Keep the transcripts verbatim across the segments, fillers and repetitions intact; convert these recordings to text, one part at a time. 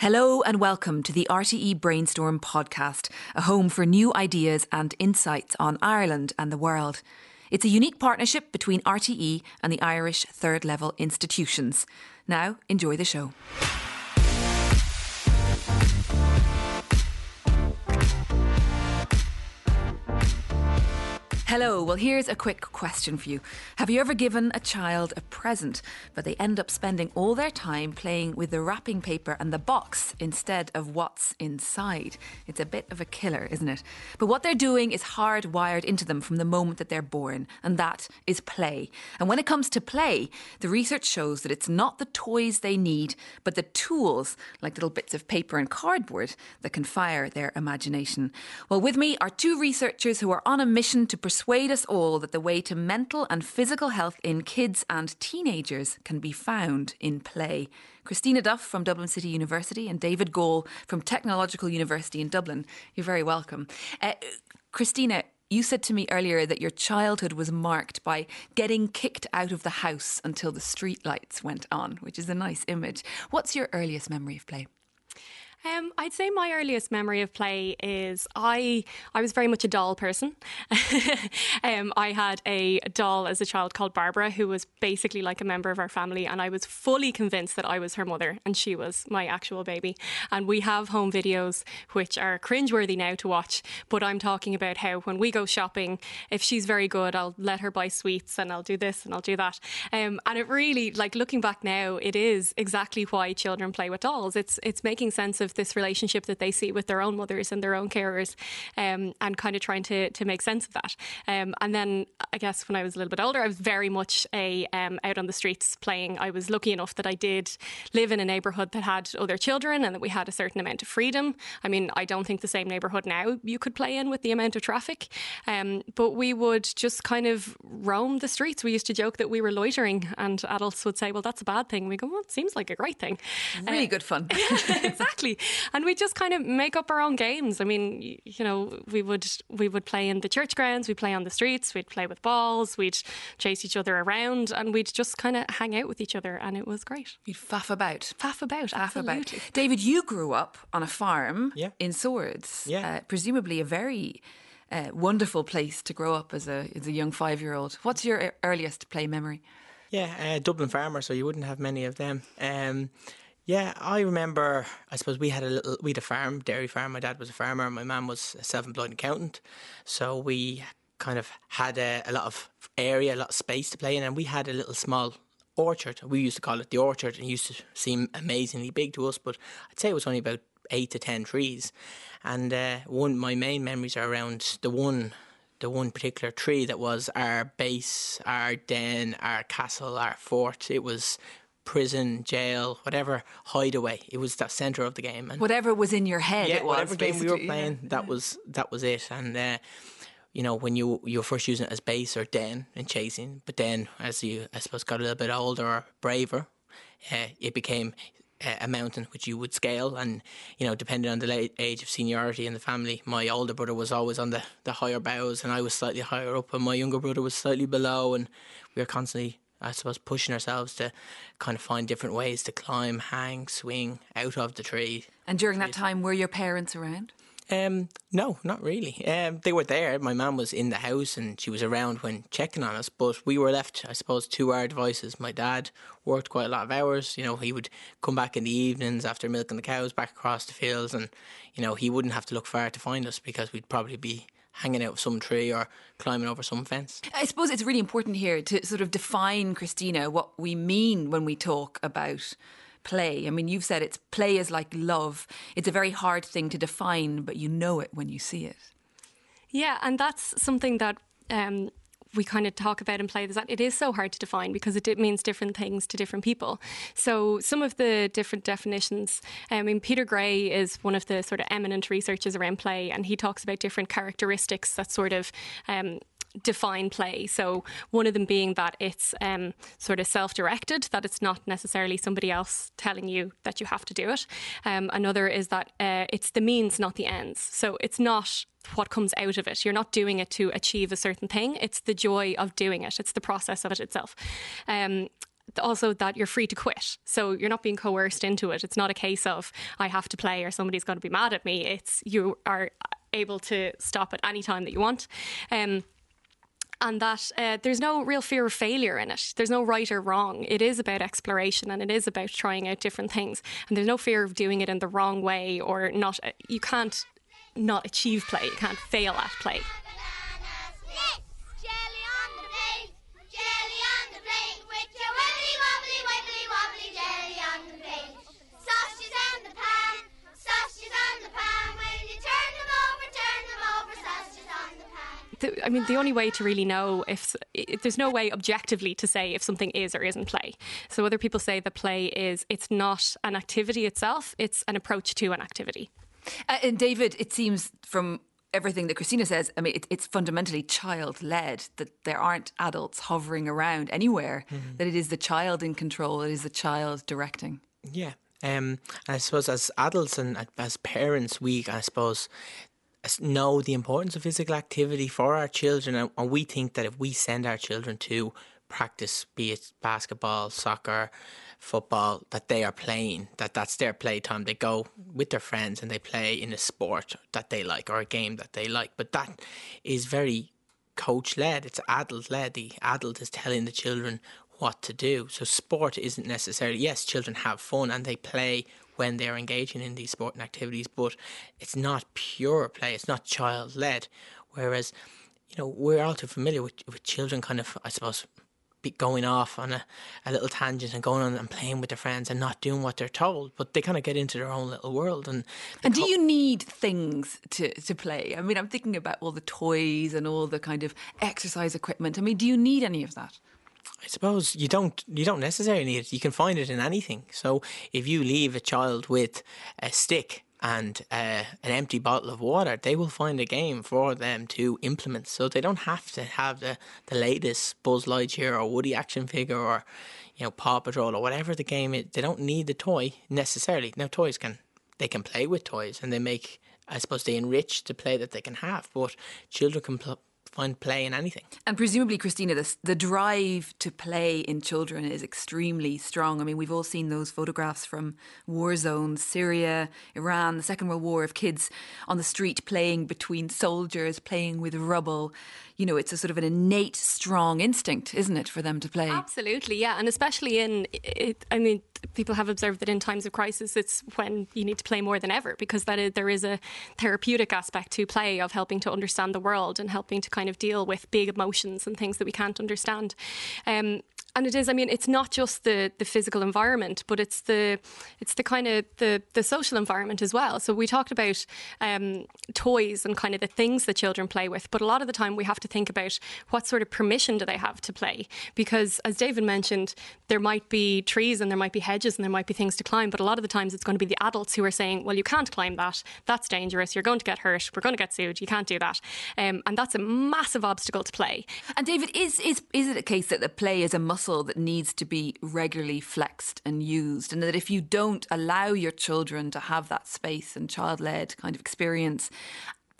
Hello and welcome to the R T E Brainstorm podcast, a home for new ideas and insights on Ireland and the world. It's a unique partnership between R T E and the Irish third level institutions. Now, enjoy the show. Hello, well here's a quick question for you. Have you ever given a child a present, but they end up spending all their time playing with the wrapping paper and the box instead of what's inside? It's a bit of a killer, isn't it? But what they're doing is hardwired into them from the moment that they're born, and that is play. And when it comes to play, the research shows that it's not the toys they need, but the tools, like little bits of paper and cardboard, that can fire their imagination. Well, with me are two researchers who are on a mission to pursue persuade us all that the way to mental and physical health in kids and teenagers can be found in play. Christina Duff from Dublin City University and David Gall from Technological University in Dublin. You're very welcome. Uh, Christina, you said to me earlier that your childhood was marked by getting kicked out of the house until the streetlights went on, which is a nice image. What's your earliest memory of play? Um, I'd say my earliest memory of play is I I was very much a doll person. um, I had a doll as a child called Barbara, who was basically like a member of our family, and I was fully convinced that I was her mother and she was my actual baby. And we have home videos which are cringeworthy now to watch, but I'm talking about how when we go shopping, if she's very good, I'll let her buy sweets and I'll do this and I'll do that. Um, and it really, like looking back now, it is exactly why children play with dolls. It's, it's making sense of this relationship that they see with their own mothers and their own carers, um, and kind of trying to, to make sense of that. Um, and then I guess when I was a little bit older, I was very much a um, out on the streets playing. I was lucky enough that I did live in a neighbourhood that had other children and that we had a certain amount of freedom. I mean, I don't think the same neighbourhood now you could play in with the amount of traffic, um, but we would just kind of roam the streets. We used to joke that we were loitering, and adults would say, well, that's a bad thing. We go, well, it seems like a great thing. Really uh, good fun. Yeah, exactly. And we just kind of make up our own games. I mean, you know, we would we would play in the church grounds, we'd play on the streets, we'd play with balls, we'd chase each other around, and we'd just kind of hang out with each other, and it was great. You'd faff about. Faff about, faff about. David, you grew up on a farm yeah. in Swords, yeah. uh, presumably a very uh, wonderful place to grow up as a, as a young five-year-old. What's your earliest play memory? Yeah, uh, Dublin farmer, so you wouldn't have many of them. Um Yeah, I remember, I suppose we had a little, we had a farm, dairy farm. My dad was a farmer and my mum was a self-employed accountant. So we kind of had a, a lot of area, a lot of space to play in. And we had a little small orchard. We used to call it the orchard, and it used to seem amazingly big to us. But I'd say it was only about eight to ten trees. And uh, one my main memories are around the one the one particular tree that was our base, our den, our castle, our fort. It was prison, jail, whatever, hideaway. It was the centre of the game. And whatever was in your head, yeah, it was. Whatever game we were playing, yeah. that was that was it. And, uh, you know, when you, you're first using it as base or den and chasing, but then as you, I suppose, got a little bit older or braver, uh, it became uh, a mountain which you would scale. And, you know, depending on the late age of seniority in the family, my older brother was always on the, the higher boughs and I was slightly higher up and my younger brother was slightly below, and we were constantly, I suppose, pushing ourselves to kind of find different ways to climb, hang, swing out of the tree. And during that time, were your parents around? Um, no, not really. Um, they were there. My mum was in the house and she was around when checking on us, but we were left, I suppose, to our devices. My dad worked quite a lot of hours. You know, he would come back in the evenings after milking the cows back across the fields, and, you know, he wouldn't have to look far to find us because we'd probably be hanging out of some tree or climbing over some fence. I suppose it's really important here to sort of define, Christina, what we mean when we talk about play. I mean, you've said it's play is like love. It's a very hard thing to define, but you know it when you see it. Yeah, and that's something that um we kind of talk about in play, that it is so hard to define because it means different things to different people. So some of the different definitions, I mean, Peter Gray is one of the sort of eminent researchers around play, and he talks about different characteristics that sort of um, define play. So one of them being that it's um, sort of self-directed, that it's not necessarily somebody else telling you that you have to do it. Um, another is that uh, it's the means, not the ends. So it's not what comes out of it. You're not doing it to achieve a certain thing. It's the joy of doing it. It's the process of it itself. Um, also that you're free to quit. So you're not being coerced into it. It's not a case of I have to play or somebody's going to be mad at me. It's you are able to stop at any time that you want. Um, and that uh, there's no real fear of failure in it. There's no right or wrong. It is about exploration and it is about trying out different things. And there's no fear of doing it in the wrong way or not. Uh, you can't not achieve play. You can't fail at play. I mean, the only way to really know if, if there's no way objectively to say if something is or isn't play. So other people say that play is, it's not an activity itself, it's an approach to an activity. Uh, and David, it seems from everything that Christina says, I mean, it, it's fundamentally child-led, that there aren't adults hovering around anywhere, mm-hmm. that it is the child in control, it is the child directing. Yeah, um, I suppose as adults and as parents, we, I suppose, know the importance of physical activity for our children, and, and we think that if we send our children to practice, be it basketball, soccer, football, that they are playing, that that's their playtime. They go with their friends and they play in a sport that they like or a game that they like. But that is very coach-led. It's adult-led. The adult is telling the children what to do. So sport isn't necessarily... Yes, children have fun and they play when they're engaging in these sporting activities, but it's not pure play. It's not child-led. Whereas, you know, we're all too familiar with, with children kind of, I suppose, be going off on a, a little tangent and going on and playing with their friends and not doing what they're told, but they kind of get into their own little world. And and do co- you need things to, to play? I mean, I'm thinking about all the toys and all the kind of exercise equipment. I mean, do you need any of that? I suppose you don't you don't necessarily need it. You can find it in anything. So if you leave a child with a stick and uh, an empty bottle of water, they will find a game for them to implement. So they don't have to have the, the latest Buzz Lightyear or Woody action figure or, you know, Paw Patrol or whatever the game is. They don't need the toy necessarily. Now, toys can, they can play with toys and they make, I suppose, they enrich the play that they can have. But children can pl- find play in anything. And presumably, Christina, this, the drive to play in children is extremely strong. I mean, we've all seen those photographs from war zones, Syria, Iran, the Second World War, of kids on the street playing between soldiers, playing with rubble. You know, it's a sort of an innate, strong instinct, isn't it, for them to play? Absolutely, yeah. And especially in, it, I mean, people have observed that in times of crisis, it's when you need to play more than ever, because that is, there is a therapeutic aspect to play, of helping to understand the world and helping to kind of deal with big emotions and things that we can't understand. Um, and it is, I mean, it's not just the, the physical environment, but it's the it's the kind of the, the social environment as well. So we talked about um, toys and kind of the things that children play with. But a lot of the time we have to think about what sort of permission do they have to play? Because as David mentioned, there might be trees and there might be hedges and there might be things to climb. But a lot of the times it's going to be the adults who are saying, well, you can't climb that. That's dangerous. You're going to get hurt. We're going to get sued. You can't do that. Um, and that's a massive obstacle to play. And David, is is is it a case that the play is a muscle that needs to be regularly flexed and used, and that if you don't allow your children to have that space and child-led kind of experience,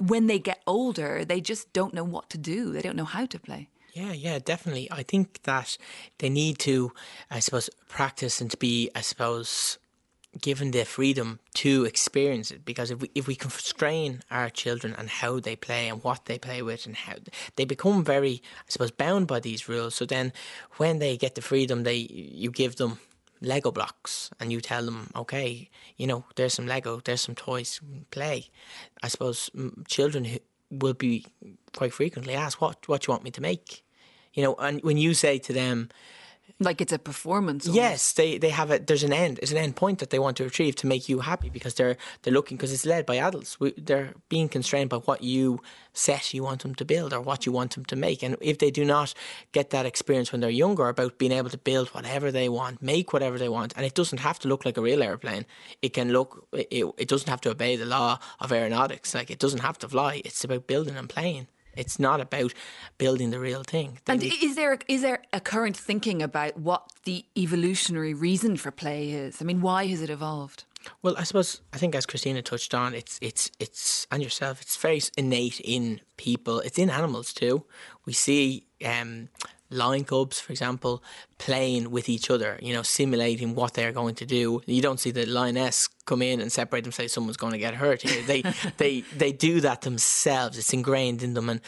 when they get older, they just don't know what to do. They don't know how to play. Yeah, yeah, definitely. I think that they need to, I suppose, practice and to be, I suppose, given the freedom to experience it, because if we if we constrain our children and how they play and what they play with and how they become very, I suppose, bound by these rules. So then when they get the freedom, they you give them Lego blocks and you tell them, okay, you know, there's some Lego, there's some toys, play. I suppose children who will be quite frequently asked, what what you want me to make? You know, and when you say to them, like it's a performance. Almost. Yes, they, they have a there's an end. There's an end point that they want to achieve to make you happy, because they're they're looking, because it's led by adults. We, they're being constrained by what you set you want them to build or what you want them to make. And if they do not get that experience when they're younger about being able to build whatever they want, make whatever they want, and it doesn't have to look like a real airplane. It can look. It, it doesn't have to obey the law of aeronautics. Like it doesn't have to fly. It's about building and playing. It's not about building the real thing. They and is there, is there a current thinking about what the evolutionary reason for play is? I mean, why has it evolved? Well, I suppose, I think as Christina touched on, it's, it's, it's, and yourself, it's very innate in people. It's in animals too. We see um, lion cubs, for example, playing with each other, you know, simulating what they're going to do. You don't see the lioness come in and separate them, say someone's going to get hurt. They they they do that themselves. It's ingrained in them. And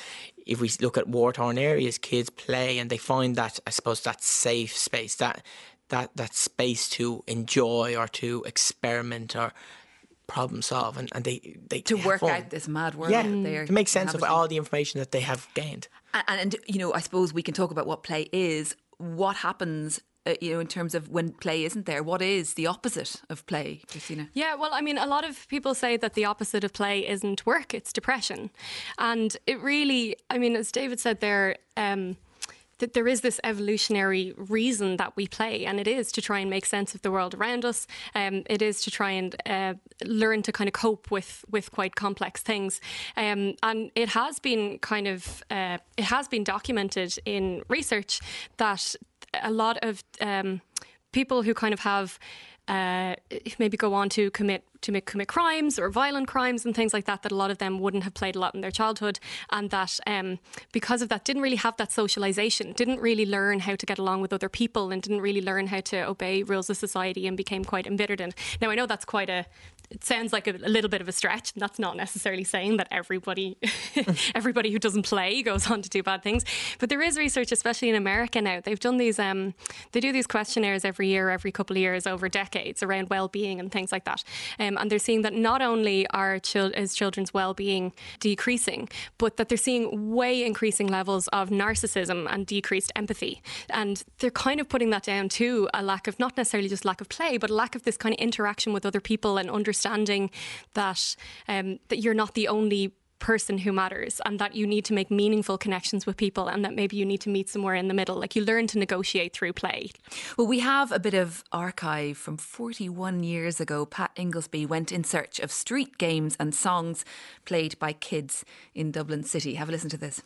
if we look at war-torn areas, kids play and they find that, I suppose, that safe space, that that that space to enjoy or to experiment or problem solve, and, and they, they to they work out this mad world. Yeah, that they are to make sense of all the information that they have gained. And, and you know, I suppose we can talk about what play is. What happens, uh, you know, in terms of when play isn't there? What is the opposite of play, Christina? Yeah, well, I mean, a lot of people say that the opposite of play isn't work; it's depression. And it really, I mean, as David said there, um, that there is this evolutionary reason that we play, and it is to try and make sense of the world around us. Um, it is to try and uh, learn to kind of cope with with quite complex things. Um, and it has been kind of, uh, it has been documented in research that a lot of um, people who kind of have Uh, maybe go on to commit to make, commit crimes or violent crimes and things like that, that a lot of them wouldn't have played a lot in their childhood, and that um, because of that didn't really have that socialisation, didn't really learn how to get along with other people, and didn't really learn how to obey rules of society, and became quite embittered. And now I know that's quite a it sounds like a, a little bit of a stretch, and that's not necessarily saying that everybody everybody who doesn't play goes on to do bad things, but there is research, especially in America now. They've done these um, they do these questionnaires every year, every couple of years, over decades around well-being and things like that, um, and they're seeing that not only are chil- is children's well-being decreasing, but that they're seeing way increasing levels of narcissism and decreased empathy. And they're kind of putting that down to a lack of, not necessarily just lack of play, but a lack of this kind of interaction with other people, and understanding that um, that you're not the only person who matters, and that you need to make meaningful connections with people, and that maybe you need to meet somewhere in the middle. Like, you learn to negotiate through play. Well, we have a bit of archive from forty-one years ago. Pat Inglesby went in search of street games and songs played by kids in Dublin City. Have a listen to this.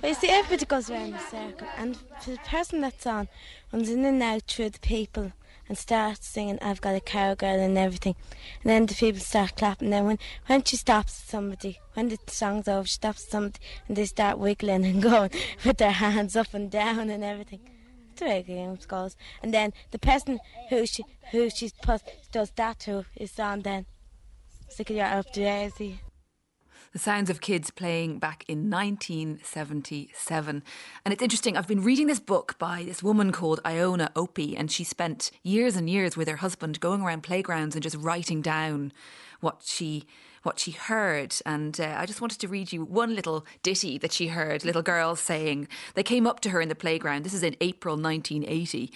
Well, you see, everybody goes around in a circle, and for the person that's on runs in and out through the people and starts singing, I've got a cowgirl and everything. And then the people start clapping. Then when, when she stops somebody, when the song's over, she stops somebody and they start wiggling and going with their hands up and down and everything. That's the way the game goes. And then the person who she who she puts, does that to is on then. Stick it out of the jersey. The sounds of kids playing back in nineteen seventy-seven. And it's interesting, I've been reading this book by this woman called Iona Opie, and she spent years and years with her husband going around playgrounds and just writing down what she what she heard. And uh, I just wanted to read you one little ditty that she heard, little girls saying. They came up to her in the playground. This is in April nineteen eighty.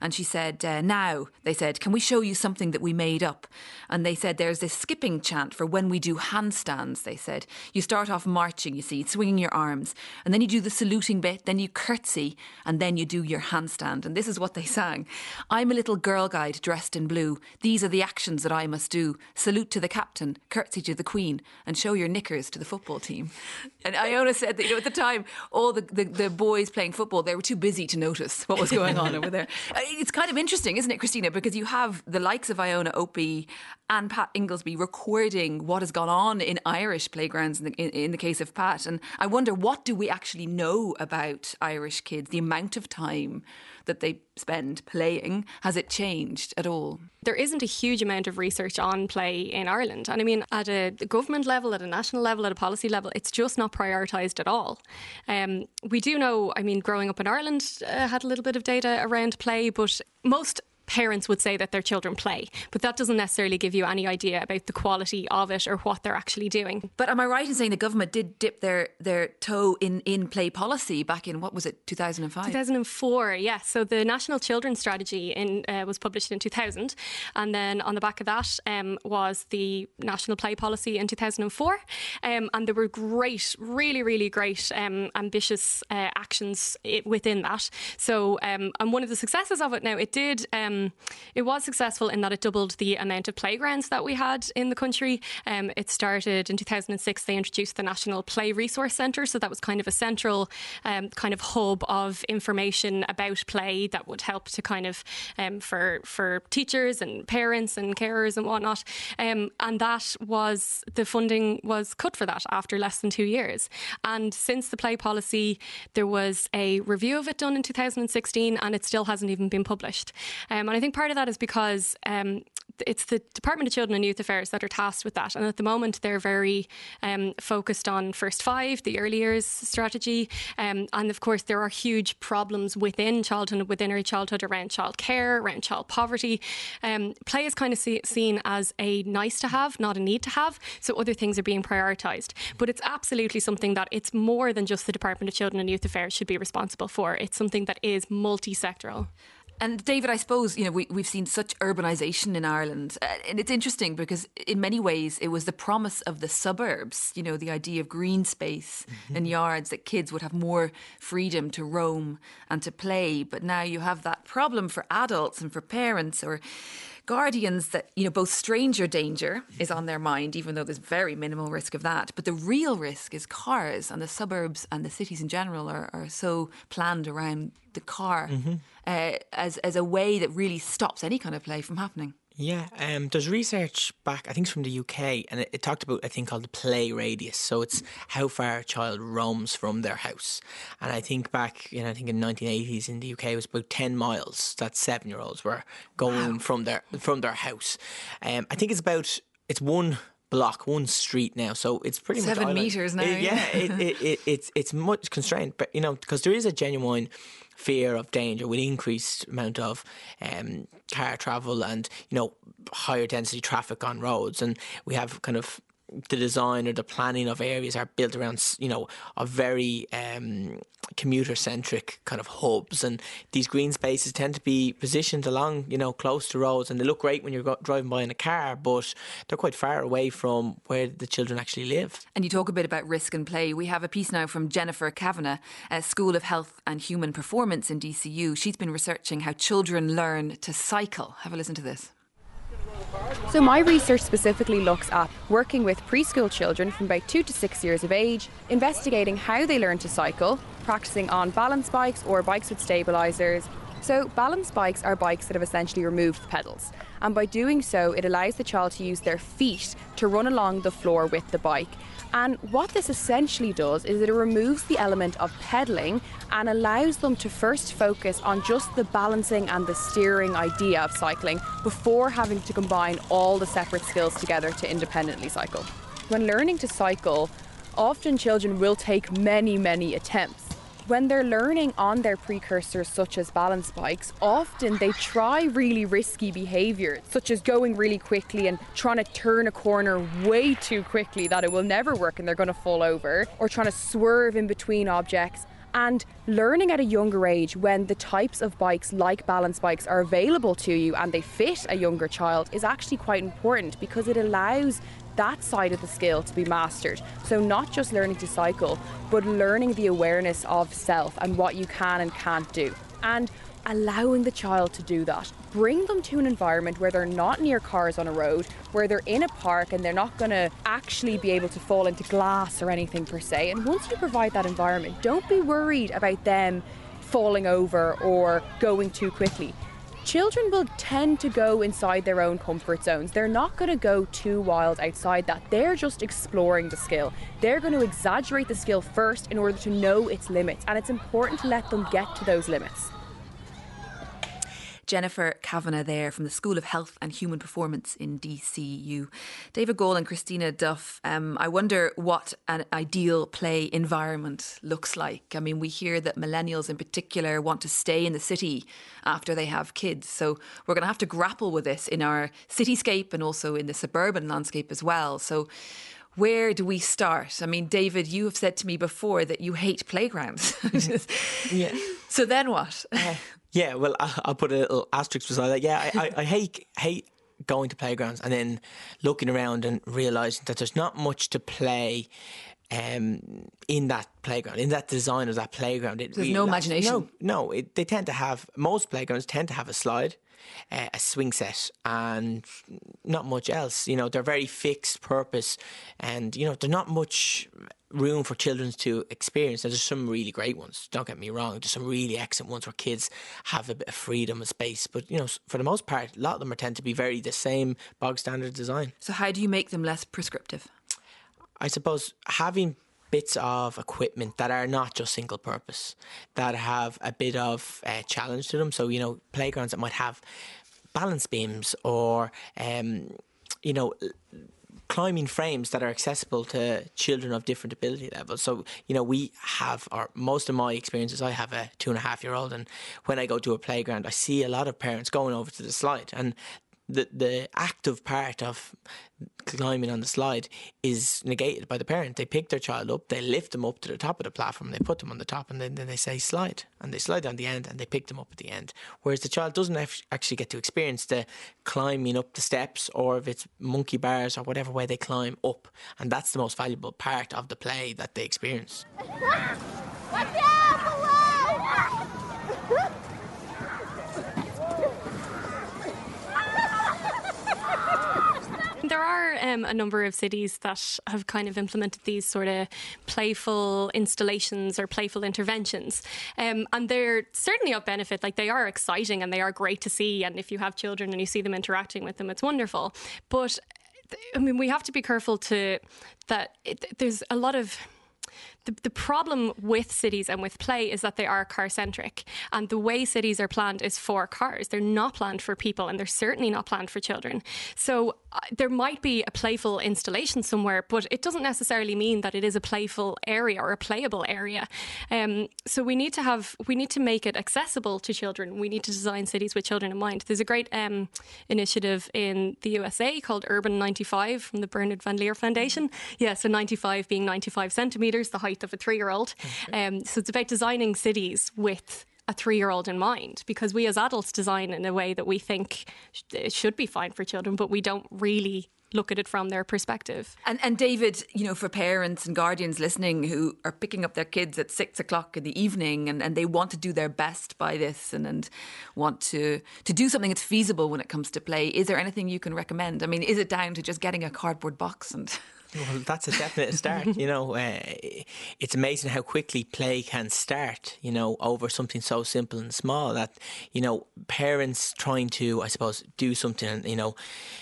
And she said, uh, now, they said, can we show you something that we made up? And they said, there's this skipping chant for when we do handstands, they said. You start off marching, you see, swinging your arms. And then you do the saluting bit, then you curtsy, and then you do your handstand. And this is what they sang. I'm a little girl guide dressed in blue. These are the actions that I must do. Salute to the captain, curtsy to the Queen, and show your knickers to the football team. And Iona said that, you know, at the time, all the, the, the boys playing football, they were too busy to notice what was going on over there. It's kind of interesting, isn't it, Christina? Because you have the likes of Iona Opie and Pat Inglesby recording what has gone on in Irish playgrounds in the, in, in the case of Pat. And I wonder, what do we actually know about Irish kids, the amount of time that they spend playing? Has it changed at all? There isn't a huge amount of research on play in Ireland. And I mean, at a government level, at a national level, at a policy level, it's just not prioritised at all. Um, we do know, I mean, growing up in Ireland, uh, had a little bit of data around play, but most parents would say that their children play, but that doesn't necessarily give you any idea about the quality of it or what they're actually doing. But am I right in saying the government did dip their, their toe in, in play policy back in, what was it, two thousand five? two thousand four, yes. So the National Children's Strategy in, uh, was published in two thousand, and then on the back of that um, was the National Play Policy in two thousand four, um, and there were great, really, really great um, ambitious uh, actions within that. So, um, and one of the successes of it now, it did... Um, Um, it was successful in that it doubled the amount of playgrounds that we had in the country. Um, it started in two thousand six, they introduced the National Play Resource Centre, so that was kind of a central um, kind of hub of information about play that would help to kind of, um, for, for teachers and parents and carers and whatnot. Um, and that was, the funding was cut for that after less than two years. And since the Play Policy, there was a review of it done in two thousand sixteen, and it still hasn't even been published. Um, and I think part of that is because um, it's the Department of Children and Youth Affairs that are tasked with that. And at the moment, they're very um, focused on First Five, the Early Years Strategy. Um, and of course, there are huge problems within childhood and within early childhood around childcare, around child poverty. Um, play is kind of see- seen as a nice to have, not a need to have. So other things are being prioritised. But it's absolutely something that it's more than just the Department of Children and Youth Affairs should be responsible for. It's something that is multi-sectoral. And David, I suppose, you know, we, we've seen such urbanisation in Ireland. Uh, and it's interesting because in many ways it was the promise of the suburbs, you know, the idea of green space mm-hmm. and yards, that kids would have more freedom to roam and to play. But now you have that problem for adults and for parents or guardians that, you know, both stranger danger is on their mind, even though there's very minimal risk of that. But the real risk is cars, and the suburbs and the cities in general are, are so planned around the car mm-hmm. uh, as, as a way that really stops any kind of play from happening. Yeah, um, there's research back, I think it's from the U K, and it, it talked about a thing called the play radius. So it's how far a child roams from their house. And I think back, you know, I think in the nineteen eighties in the U K, it was about ten miles that seven-year-olds were going wow. from their from their house. Um, I think it's about, it's one block, one street now. So it's pretty much seven metres now. It, yeah, it, it, it, it's, it's much constrained, but, you know, because there is a genuine fear of danger with increased amount of um, car travel and, you know, higher density traffic on roads. And we have kind of the design or the planning of areas are built around, you know, a very um, commuter-centric kind of hubs. And these green spaces tend to be positioned along, you know, close to roads. And they look great when you're go- driving by in a car, but they're quite far away from where the children actually live. And you talk a bit about risk and play. We have a piece now from Jennifer Cavanagh, at School of Health and Human Performance in D C U. She's been researching how children learn to cycle. Have a listen to this. So my research specifically looks at working with preschool children from about two to six years of age, investigating how they learn to cycle, practicing on balance bikes or bikes with stabilisers. So balance bikes are bikes that have essentially removed the pedals. And by doing so, it allows the child to use their feet to run along the floor with the bike. And what this essentially does is it removes the element of pedalling and allows them to first focus on just the balancing and the steering idea of cycling before having to combine all the separate skills together to independently cycle. When learning to cycle, often children will take many, many attempts. When they're learning on their precursors, such as balance bikes, often they try really risky behaviours, such as going really quickly and trying to turn a corner way too quickly that it will never work and they're going to fall over, or trying to swerve in between objects. And learning at a younger age, when the types of bikes like balance bikes are available to you and they fit a younger child, is actually quite important because it allows that side of the skill to be mastered. So not just learning to cycle, but learning the awareness of self and what you can and can't do. And allowing the child to do that. Bring them to an environment where they're not near cars on a road, where they're in a park and they're not going to actually be able to fall into glass or anything per se. And once you provide that environment, don't be worried about them falling over or going too quickly. Children will tend to go inside their own comfort zones. They're not going to go too wild outside that. They're just exploring the skill. They're going to exaggerate the skill first in order to know its limits, and it's important to let them get to those limits. Jennifer Cavanagh there from the School of Health and Human Performance in D C U. David Gall and Christina Duff, um, I wonder what an ideal play environment looks like. I mean, we hear that millennials in particular want to stay in the city after they have kids. So we're going to have to grapple with this in our cityscape and also in the suburban landscape as well. So where do we start? I mean, David, you have said to me before that you hate playgrounds. yeah. So then what? Uh, Yeah, well, I'll put a little asterisk beside that. Yeah, I, I, I hate hate going to playgrounds and then looking around and realising that there's not much to play um, in that playground, in that design of that playground. It, There's we, no imagination. No, no it, they tend to have, most playgrounds tend to have a slide, uh, a swing set, and not much else. You know, they're very fixed purpose, and, you know, they're not much room for children to experience. Now, there's some really great ones, don't get me wrong, there's some really excellent ones where kids have a bit of freedom and space, but, you know, for the most part, a lot of them are tend to be very the same bog standard design. So how do you make them less prescriptive? I suppose having bits of equipment that are not just single purpose, that have a bit of uh, challenge to them. So, you know, playgrounds that might have balance beams or, um, you know, climbing frames that are accessible to children of different ability levels. So, you know, we have, or most of my experiences, I have a two and a half year old, and when I go to a playground, I see a lot of parents going over to the slide, and the the active part of climbing on the slide is negated by the parent. They pick their child up, they lift them up to the top of the platform, they put them on the top, and then, then they say slide, and they slide down the end and they pick them up at the end, whereas the child doesn't actually get to experience the climbing up the steps, or if it's monkey bars or whatever way they climb up, and that's the most valuable part of the play that they experience. Watch out below! There are um, a number of cities that have kind of implemented these sort of playful installations or playful interventions, um, and they're certainly of benefit. Like, they are exciting and they are great to see, and if you have children and you see them interacting with them, it's wonderful. But I mean, we have to be careful to that. It, there's a lot of The, the problem with cities and with play is that they are car-centric, and the way cities are planned is for cars. They're not planned for people, and they're certainly not planned for children. So uh, there might be a playful installation somewhere, but it doesn't necessarily mean that it is a playful area or a playable area. Um, so we need to have, we need to make it accessible to children. We need to design cities with children in mind. There's a great um, initiative in the U S A called Urban ninety-five from the Bernard Van Leer Foundation. Yeah, so ninety-five being ninety-five centimetres, the height of a three-year-old. Okay. Um, so it's about designing cities with a three-year-old in mind, because we as adults design in a way that we think sh- it should be fine for children, but we don't really look at it from their perspective. And, and David, you know, for parents and guardians listening who are picking up their kids at six o'clock in the evening, and, and they want to do their best by this, and, and want to, to do something that's feasible when it comes to play, is there anything you can recommend? I mean, is it down to just getting a cardboard box and... Well, that's a definite start. You know, uh, it's amazing how quickly play can start, you know, over something so simple and small that, you know, parents trying to, I suppose, do something and, you know,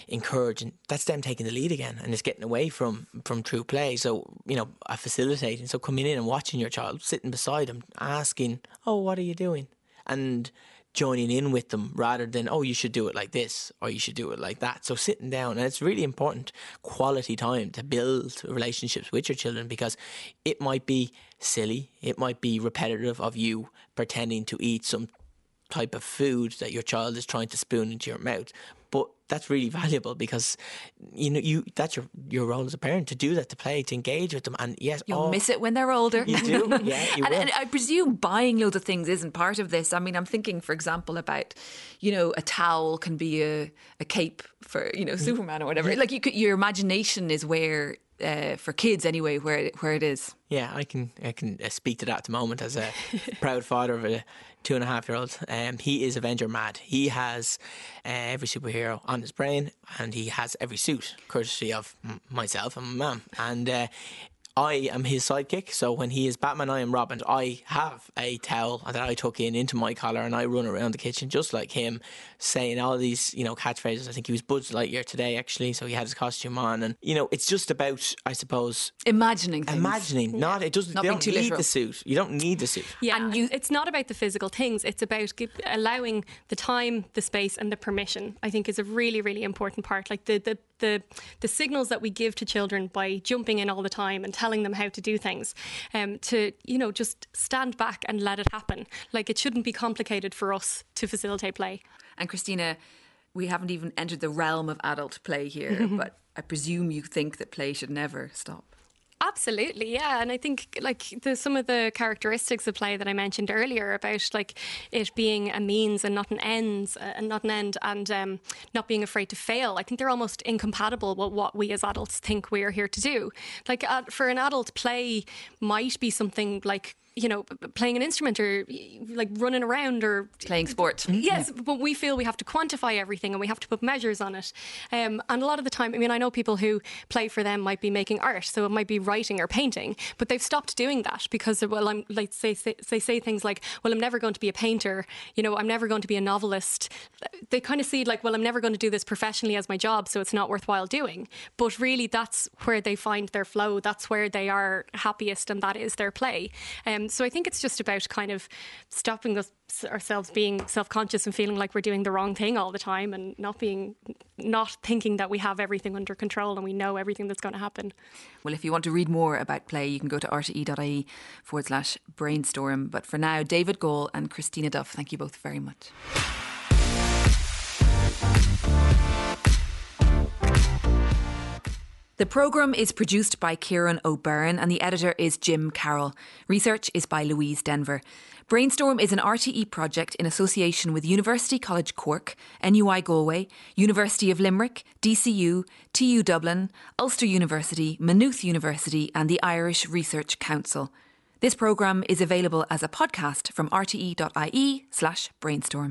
encourage, and that's them taking the lead again, and it's getting away from, from true play. So, you know, facilitating, so coming in and watching your child, sitting beside them, asking, oh, what are you doing? And joining in with them, rather than, oh, you should do it like this or you should do it like that. So sitting down, and it's really important quality time to build relationships with your children, because it might be silly, it might be repetitive of you pretending to eat some type of food that your child is trying to spoon into your mouth, but that's really valuable, because you know you that's your your role as a parent, to do that, to play, to engage with them. And yes, you'll all, miss it when they're older. You do, yeah. You and, and I presume buying loads of things isn't part of this. I mean, I'm thinking, for example, about, you know, a towel can be a, a cape for, you know, Superman or whatever. Yeah. Like, you could, your imagination is where. Uh, for kids anyway, where it, where it is. Yeah, I can I can speak to that at the moment as a proud father of a two and a half year old. Um, he is Avenger mad. He has uh, every superhero on his brain, and he has every suit, courtesy of m- myself and my mum. And uh, I am his sidekick, so when he is Batman, I am Robin. I have a towel that I tuck in into my collar, and I run around the kitchen just like him, saying all these, you know, catchphrases. I think he was Buzz Lightyear today, actually, so he had his costume on, and, you know, it's just about, I suppose, imagining things. Imagining, yeah. not it doesn't. Not you don't need literal. the suit. You don't need the suit. Yeah, and you, it's not about the physical things. It's about give, allowing the time, the space, and the permission. I think is a really, really important part. Like the the. The, the signals that we give to children by jumping in all the time and telling them how to do things, um, to, you know, just stand back and let it happen. Like, it shouldn't be complicated for us to facilitate play. And Christina, we haven't even entered the realm of adult play here, but I presume you think that play should never stop. Absolutely, yeah. And I think like the, some of the characteristics of play that I mentioned earlier about like it being a means and not an end, uh, and not an end, and um, not being afraid to fail, I think they're almost incompatible with what we as adults think we are here to do. Like uh, for an adult, play might be something like, you know, playing an instrument or like running around or playing sports. Yes, yeah. But we feel we have to quantify everything and we have to put measures on it. Um, and a lot of the time, I mean, I know people who play for them might be making art, so it might be writing or painting, but they've stopped doing that because, well, I'm like, say, say, say, say things like, well, I'm never going to be a painter, you know, I'm never going to be a novelist. They kind of see like, well, I'm never going to do this professionally as my job, so it's not worthwhile doing. But really, that's where they find their flow. That's where they are happiest, and that is their play. Um, So I think it's just about kind of stopping us, ourselves being self-conscious and feeling like we're doing the wrong thing all the time, and not being, not thinking that we have everything under control and we know everything that's going to happen. Well, if you want to read more about play, you can go to rte.ie forward slash brainstorm. But for now, David Gall and Christina Duff, thank you both very much. The programme is produced by Kieran O'Byrne and the editor is Jim Carroll. Research is by Louise Denver. Brainstorm is an R T E project in association with University College Cork, N U I Galway, University of Limerick, D C U, T U Dublin, Ulster University, Maynooth University and the Irish Research Council. This programme is available as a podcast from rte.ie slash brainstorm.